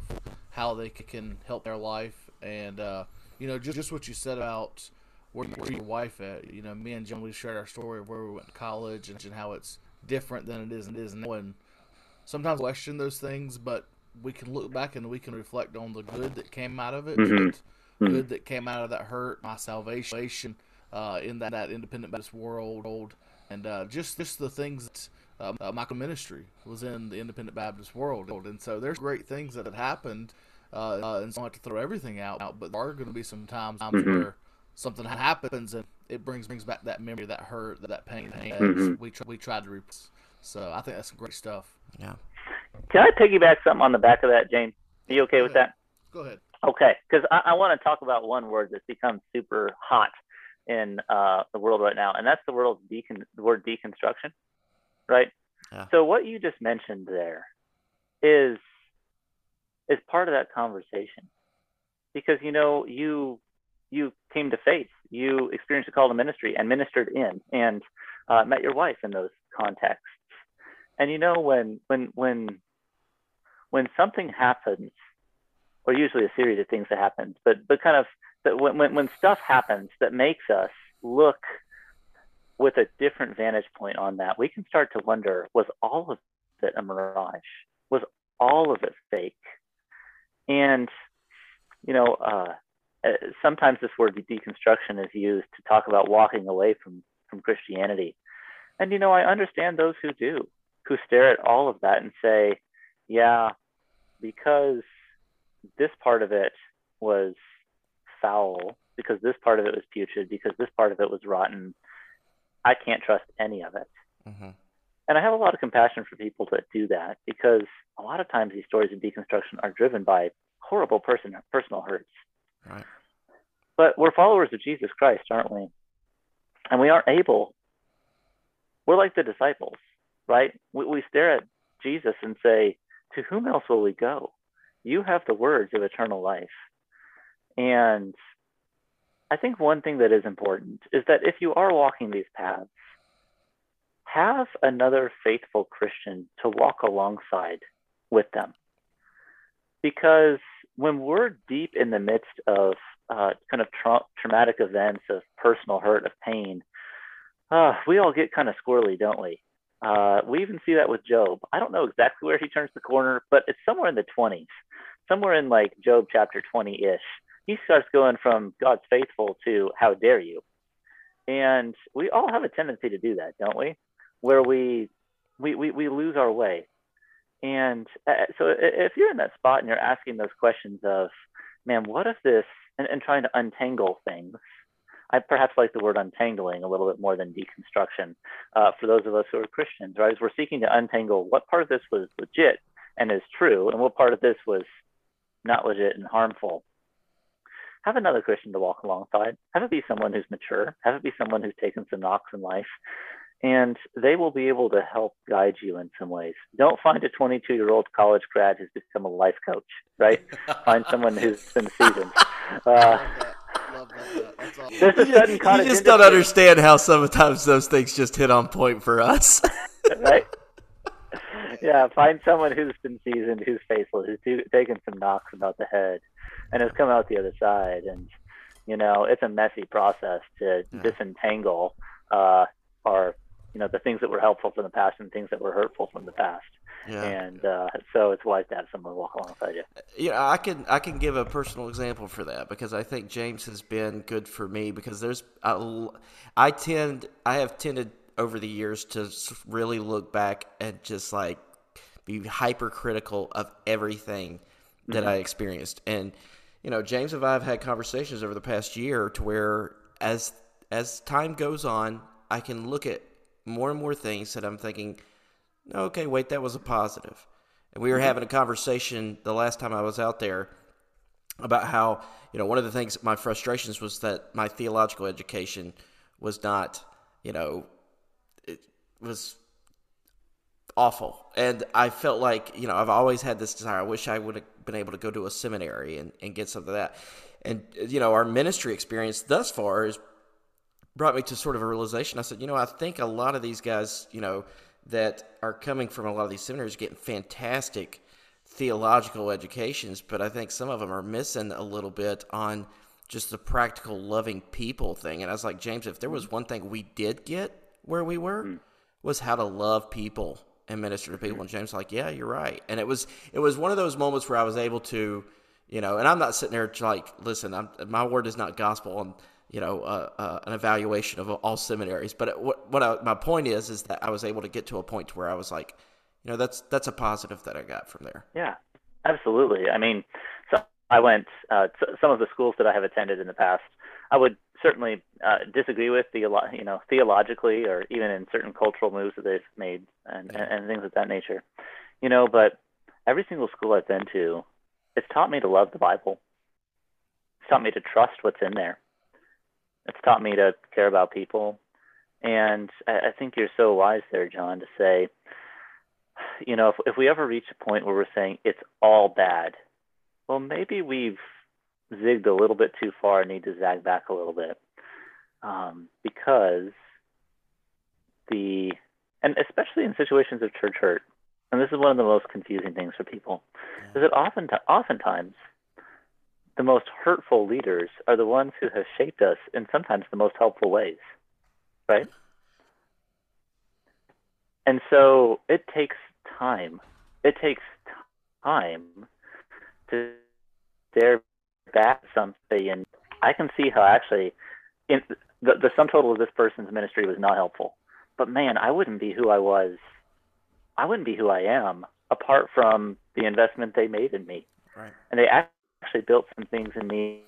how they can help their life. And, uh, you know, just, just what you said about where your wife at. You know, me and John, we shared our story of where we went to college and, and how it's different than it is, and it is now. And sometimes we question those things, but we can look back and we can reflect on the good that came out of it, mm-hmm. good that came out of that hurt, my salvation uh, in that, that independent Baptist world, and uh, just just the things that um, uh, my ministry was in the independent Baptist world. And so there's great things that had happened, uh, uh, and so I have to throw everything out, but there are going to be some times mm-hmm. where something happens and it brings brings back that memory, that hurt, that, that pain, and mm-hmm. we, try, we tried to replace. So I think that's some great stuff. Yeah. Can I piggyback something on the back of that, James? Are you okay with that? Go ahead. Okay, because I, I want to talk about one word that's become super hot in uh, the world right now, and that's the word, decon- the word deconstruction, right? Yeah. So what you just mentioned there is is part of that conversation, because, you know, you you came to faith, you experienced a call to ministry and ministered in and uh, met your wife in those contexts. And you know, when when when when something happens, or usually a series of things that happens, but but kind of that when, when when stuff happens that makes us look with a different vantage point on that, we can start to wonder: was all of it a mirage? Was all of it fake? And you know, uh, sometimes this word deconstruction is used to talk about walking away from from Christianity. And you know, I understand those who do. Who stare at all of that and say, yeah, because this part of it was foul, because this part of it was putrid, because this part of it was rotten, I can't trust any of it. Mm-hmm. And I have a lot of compassion for people that do that, because a lot of times these stories of deconstruction are driven by horrible person, personal hurts. Right. But we're followers of Jesus Christ, aren't we? And we aren't able. We're like the disciples. Right? We, we stare at Jesus and say, to whom else will we go? You have the words of eternal life. And I think one thing that is important is that if you are walking these paths, have another faithful Christian to walk alongside with them. Because when we're deep in the midst of uh, kind of tra- traumatic events, of personal hurt, of pain, uh, we all get kind of squirrely, don't we? Uh, we even see that with Job. I don't know exactly where he turns the corner, but it's somewhere in the twenties, somewhere in like Job chapter twenty-ish. He starts going from God's faithful to how dare you. And we all have a tendency to do that, don't we? Where we we we, we lose our way. And uh, so if you're in that spot and you're asking those questions of, man, what if this, and, and trying to untangle things, I perhaps like the word untangling a little bit more than deconstruction uh, for those of us who are Christians, right? We're seeking to untangle what part of this was legit and is true, and what part of this was not legit and harmful. Have another Christian to walk alongside. Have it be someone who's mature. Have it be someone who's taken some knocks in life, and they will be able to help guide you in some ways. Don't find a twenty-two-year-old college grad who's become a life coach, right? Find someone who's been seasoned. Uh, This is sudden cottage you just industry. Don't understand how sometimes those things just hit on point for us. Right? Yeah, find someone who's been seasoned, who's faithful, who's do, taken some knocks about the head, and has come out the other side. And, you know, it's a messy process to yeah. disentangle uh, our, you know, the things that were helpful from the past and things that were hurtful from the past. Yeah. And uh, so it's wise to have someone walk alongside you. Yeah, I can I can give a personal example for that, because I think James has been good for me, because there's I, I tend I have tended over the years to really look back and just like be hypercritical of everything that mm-hmm. I experienced, and you know, James and I have had conversations over the past year to where as as time goes on, I can look at more and more things that I'm thinking, okay, wait, that was a positive. And we were having a conversation the last time I was out there about how, you know, one of the things, my frustrations was that my theological education was not, you know, it was awful. And I felt like, you know, I've always had this desire. I wish I would have been able to go to a seminary and, and get some of that. And, you know, our ministry experience thus far has brought me to sort of a realization. I said, you know, I think a lot of these guys, you know, that are coming from a lot of these seminaries getting fantastic theological educations, but I think some of them are missing a little bit on just the practical loving people thing. And I was like, James, if there was one thing we did get where we were, mm. was how to love people and minister to people. And James was like, yeah, you're right. And it was it was one of those moments where I was able to, you know, and I'm not sitting there like, listen, I'm, my word is not gospel on, you know, uh, uh, an evaluation of all seminaries. But it, what, what I, my point is, is that I was able to get to a point to where I was like, you know, that's that's a positive that I got from there. Yeah, absolutely. I mean, so I went uh, to some of the schools that I have attended in the past. I would certainly uh, disagree with the, you know, theologically, or even in certain cultural moves that they've made and, yeah. and things of that nature. You know, but every single school I've been to, it's taught me to love the Bible. It's taught me to trust what's in there. It's taught me to care about people. And I think you're so wise there, John, to say, you know, if, if we ever reach a point where we're saying it's all bad, well, maybe we've zigged a little bit too far and need to zag back a little bit. Um, because the, and especially in situations of church hurt, and this is one of the most confusing things for people, is that often, oftentimes, the most hurtful leaders are the ones who have shaped us in sometimes the most helpful ways, right? And so it takes time. It takes time to stare back something, and I can see how actually in the, the sum total of this person's ministry was not helpful. But man, I wouldn't be who I was. I wouldn't be who I am apart from the investment they made in me. Right. And they actually actually built some things in me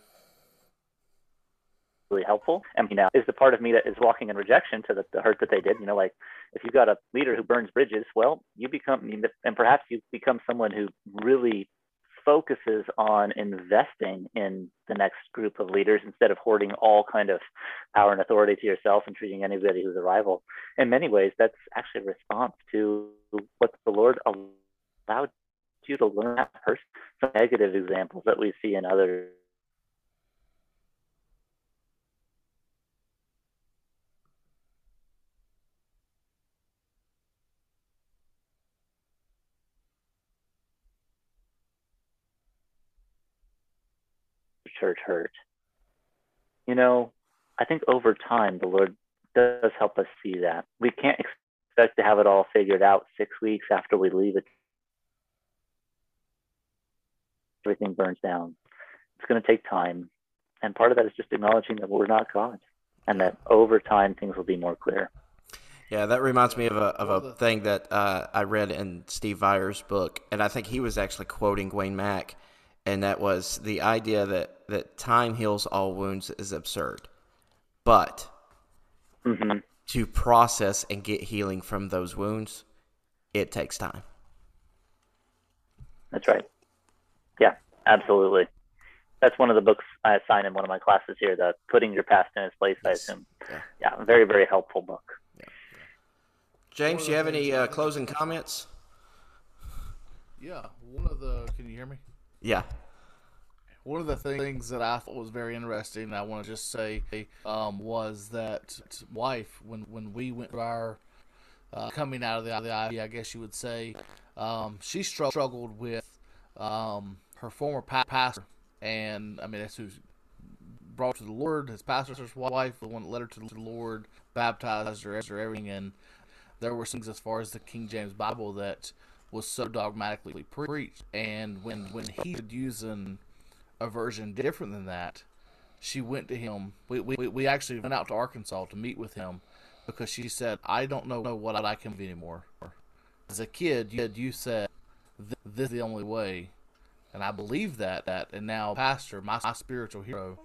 really helpful. And now is the part of me that is walking in rejection to the, the hurt that they did. You know, like if you've got a leader who burns bridges, well, you become, and perhaps you become someone who really focuses on investing in the next group of leaders instead of hoarding all kind of power and authority to yourself and treating anybody who's a rival. In many ways, that's actually a response to what the Lord allowed you to learn that person. Some negative examples that we see in other church hurt. You know, I think over time the Lord does help us see that. We can't expect to have it all figured out six weeks after we leave it. Everything burns down. It's going to take time. And part of that is just acknowledging that we're not God and that over time things will be more clear. Yeah, that reminds me of a, of a thing that uh, I read in Steve Viers' book, and I think he was actually quoting Wayne Mack, and that was the idea that, that time heals all wounds is absurd. But mm-hmm. to process and get healing from those wounds, it takes time. That's right. Yeah, absolutely. That's one of the books I assign in one of my classes here, the Putting Your Past in His Place, I assume. Yeah, yeah, very, very helpful book. Yeah. Yeah. James, do you have any uh, closing comments? Yeah, one of the, can you hear me? Yeah. One of the things that I thought was very interesting, and I want to just say, um, was that wife, when, when we went through our uh, coming out of the, the I V, I guess you would say, um, she struggled with um, her former pastor, and I mean that's who's brought to the Lord, his pastor's wife, the one that led her to the Lord, baptized her, everything. And there were things as far as the King James Bible that was so dogmatically preached, and when when he was using a version different than that, she went to him. We we we actually went out to Arkansas to meet with him because she said, "I don't know what I can be anymore." As a kid, you said you said. This is the only way, And I believe that, that, and now pastor, my, my spiritual hero,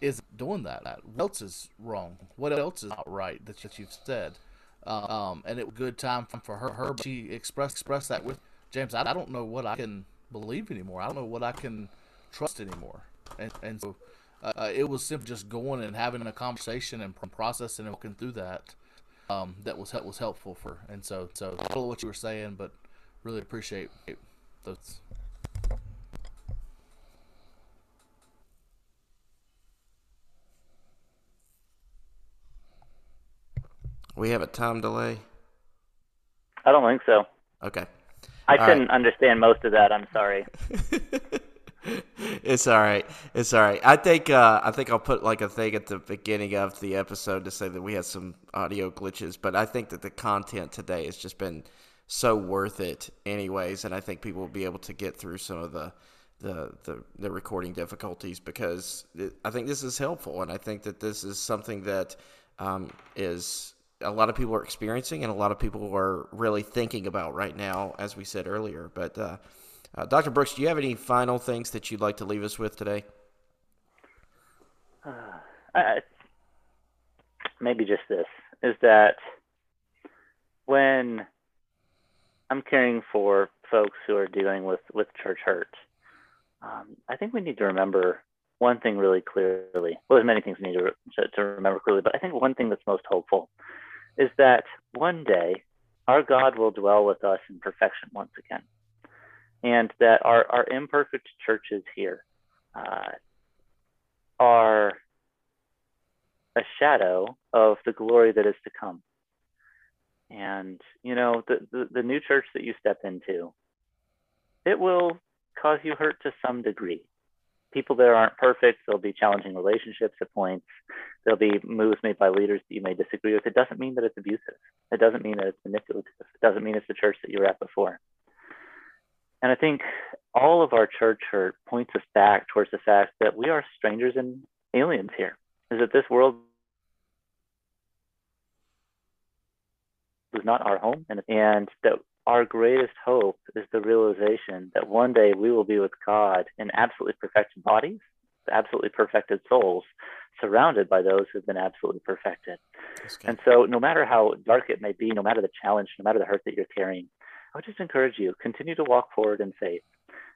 is doing that. that. What else is wrong? What else is not right that, that you've said? Um, and it was a good time for her. her but she expressed, expressed that with James. I, I don't know what I can believe anymore. I don't know what I can trust anymore. And, and so uh, it was simply just going and having a conversation and processing and walking through that. Um, that was was helpful for her. And so, so I don't know what you were saying, but really appreciate those. We have a time delay? I don't think so. Okay. I all couldn't right. understand most of that. I'm sorry. It's all right. It's all right. I think uh, I think I'll put like a thing at the beginning of the episode to say that we had some audio glitches, but I think that the content today has just been so worth it anyways, and I think people will be able to get through some of the the, the, the recording difficulties because it, I think this is helpful, and I think that this is something that um, is – a lot of people are experiencing and a lot of people are really thinking about right now, as we said earlier. But uh, uh, Doctor Brooks, do you have any final things that you'd like to leave us with today? Uh, I, maybe just this, is that when I'm caring for folks who are dealing with, with church hurt, um, I think we need to remember one thing really clearly. Well, there's many things we need to, to, to remember clearly, but I think one thing that's most hopeful is that one day our God will dwell with us in perfection once again, and that our, our imperfect churches here uh, are a shadow of the glory that is to come. And, you know, the, the, the new church that you step into, it will cause you hurt to some degree. People there aren't perfect. There'll be challenging relationships at points. There'll be moves made by leaders that you may disagree with. It doesn't mean that it's abusive. It doesn't mean that it's manipulative. It doesn't mean it's the church that you were at before. And I think all of our church hurt points us back towards the fact that we are strangers and aliens here. Is that this world is not our home, and, and that our greatest hope is the realization that one day we will be with God in absolutely perfected bodies, absolutely perfected souls, surrounded by those who've been absolutely perfected. And so no matter how dark it may be, no matter the challenge, no matter the hurt that you're carrying, I would just encourage you, continue to walk forward in faith.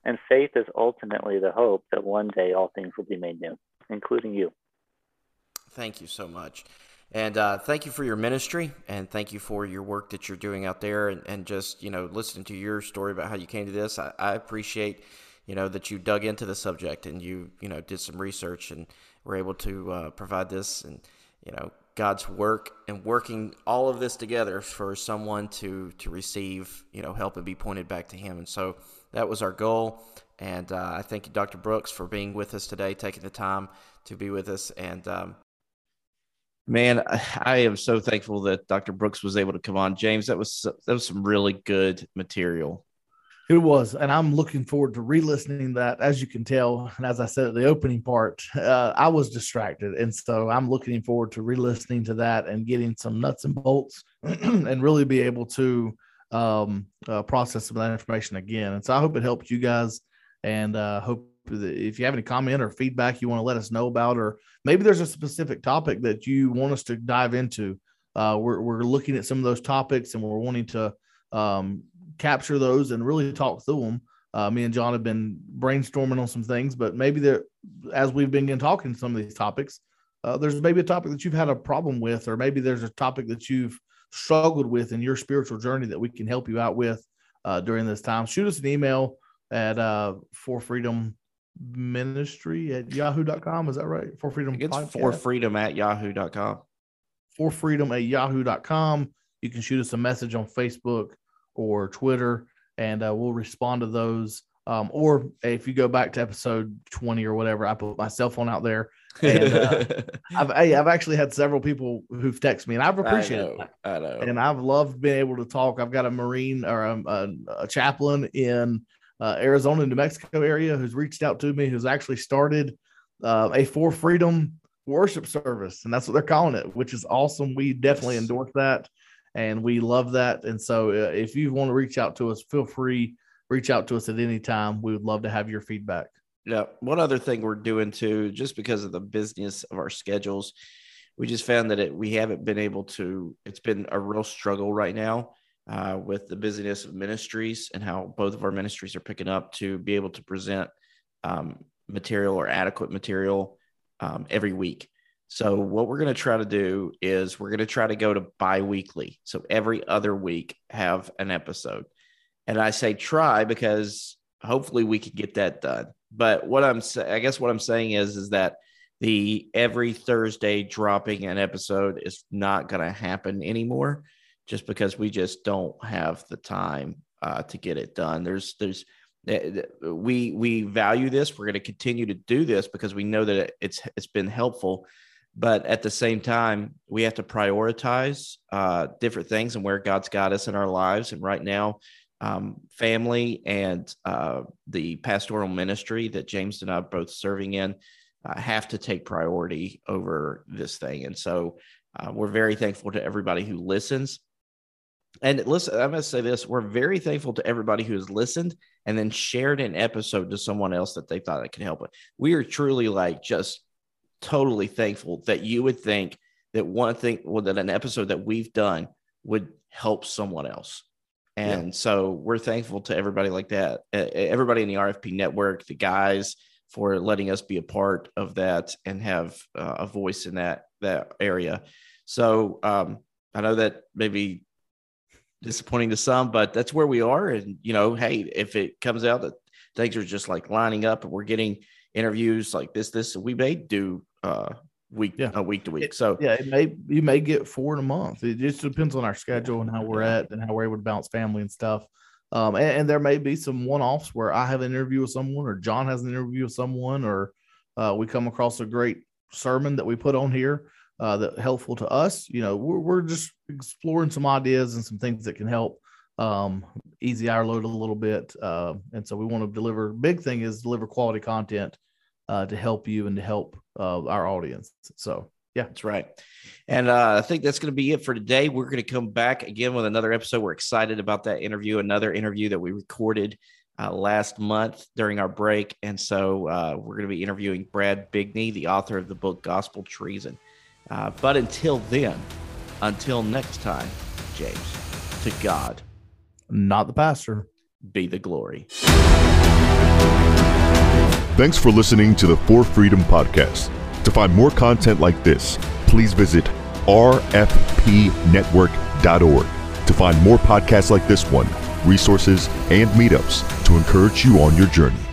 And faith is ultimately the hope that one day all things will be made new, including you. Thank you so much. And uh, thank you for your ministry, and thank you for your work that you're doing out there, and, and just, you know, listening to your story about how you came to this. I, I appreciate, you know, that you dug into the subject and you, you know, did some research and were able to uh, provide this and, you know, God's work and working all of this together for someone to, to receive, you know, help and be pointed back to Him. And so that was our goal. And uh, I thank you, Doctor Brooks, for being with us today, taking the time to be with us. And, um, man, I am so thankful that Doctor Brooks was able to come on. James, that was that was some really good material. It was, and I'm looking forward to re-listening that. As you can tell, and as I said at the opening part, uh, I was distracted, and so I'm looking forward to re-listening to that and getting some nuts and bolts and really be able to um, uh, process some of that information again. And so I hope it helped you guys, and uh, hope if you have any comment or feedback you want to let us know about, or maybe there's a specific topic that you want us to dive into. Uh, we're, we're looking at some of those topics and we're wanting to um, capture those and really talk through them. Uh, me and John have been brainstorming on some things, but maybe there, as we've been talking some of these topics, uh, there's maybe a topic that you've had a problem with, or maybe there's a topic that you've struggled with in your spiritual journey that we can help you out with uh, during this time. Shoot us an email at uh, For Freedom Ministry at yahoo dot com. Is that right? For Freedom. It's podcast. For Freedom at yahoo dot com. For Freedom at yahoo dot com. You can shoot us a message on Facebook or Twitter, and uh, we'll respond to those. Um, or if you go back to episode twenty or whatever, I put my cell phone out there. And uh, I've I, I've actually had several people who've texted me, and I've appreciated it. I know. And I've loved being able to talk. I've got a Marine or a, a, a chaplain in Uh, Arizona and New Mexico area who's reached out to me, who's actually started uh, a For Freedom worship service, and that's what they're calling it, which is awesome. We definitely endorse that, and we love that. And so uh, if you want to reach out to us, feel free reach out to us at any time. We would love to have your feedback. Yeah. One other thing we're doing too, just because of the busyness of our schedules, we just found that it, we haven't been able to, it's been a real struggle right now uh, with the busyness of ministries and how both of our ministries are picking up to be able to present um, material or adequate material um, every week. So what we're going to try to do is we're going to try to go to bi-weekly. So every other week have an episode. And I say try because hopefully we can get that done. But what I'm saying, I guess what I'm saying is, is that the every Thursday dropping an episode is not going to happen anymore, just because we just don't have the time uh, to get it done. There's, there's, we, we value this. We're going to continue to do this because we know that it's, it's been helpful, but at the same time, we have to prioritize uh, different things and where God's got us in our lives. And right now, um, family and uh, the pastoral ministry that James and I are both serving in, Uh, have to take priority over this thing. And so uh, we're very thankful to everybody who listens. And listen, I'm going to say this. We're very thankful to everybody who has listened and then shared an episode to someone else that they thought it could help with. We are truly like just totally thankful that you would think that one thing, well, that an episode that we've done would help someone else. And yeah. So we're thankful to everybody like that, uh, everybody in the R F P network, the guys, for letting us be a part of that and have uh, a voice in that, that area. So um, I know that may be disappointing to some, but that's where we are. And, you know, hey, if it comes out that things are just like lining up and we're getting interviews like this, this, we may do uh, week, yeah. uh, week to week. So it, yeah, it may, you may get four in a month. It just depends on our schedule and how we're at and how we're able to balance family and stuff. Um, and, and there may be some one-offs where I have an interview with someone or John has an interview with someone, or uh, we come across a great sermon that we put on here uh, that's helpful to us. You know, we're, we're just exploring some ideas and some things that can help um, easy our load a little bit. Uh, and so we want to deliver, big thing is deliver quality content uh, to help you and to help uh, our audience. So. Yeah, that's right. And uh, I think that's going to be it for today. We're going to come back again with another episode. We're excited about that interview, another interview that we recorded uh, last month during our break. And so uh, we're going to be interviewing Brad Bigney, the author of the book Gospel Treason. Uh, but until then, until next time, James, to God, not the pastor, be the glory. Thanks for listening to the Four Freedom Podcast. To find more content like this, please visit r f p network dot org. To find more podcasts like this one, resources, and meetups to encourage you on your journey.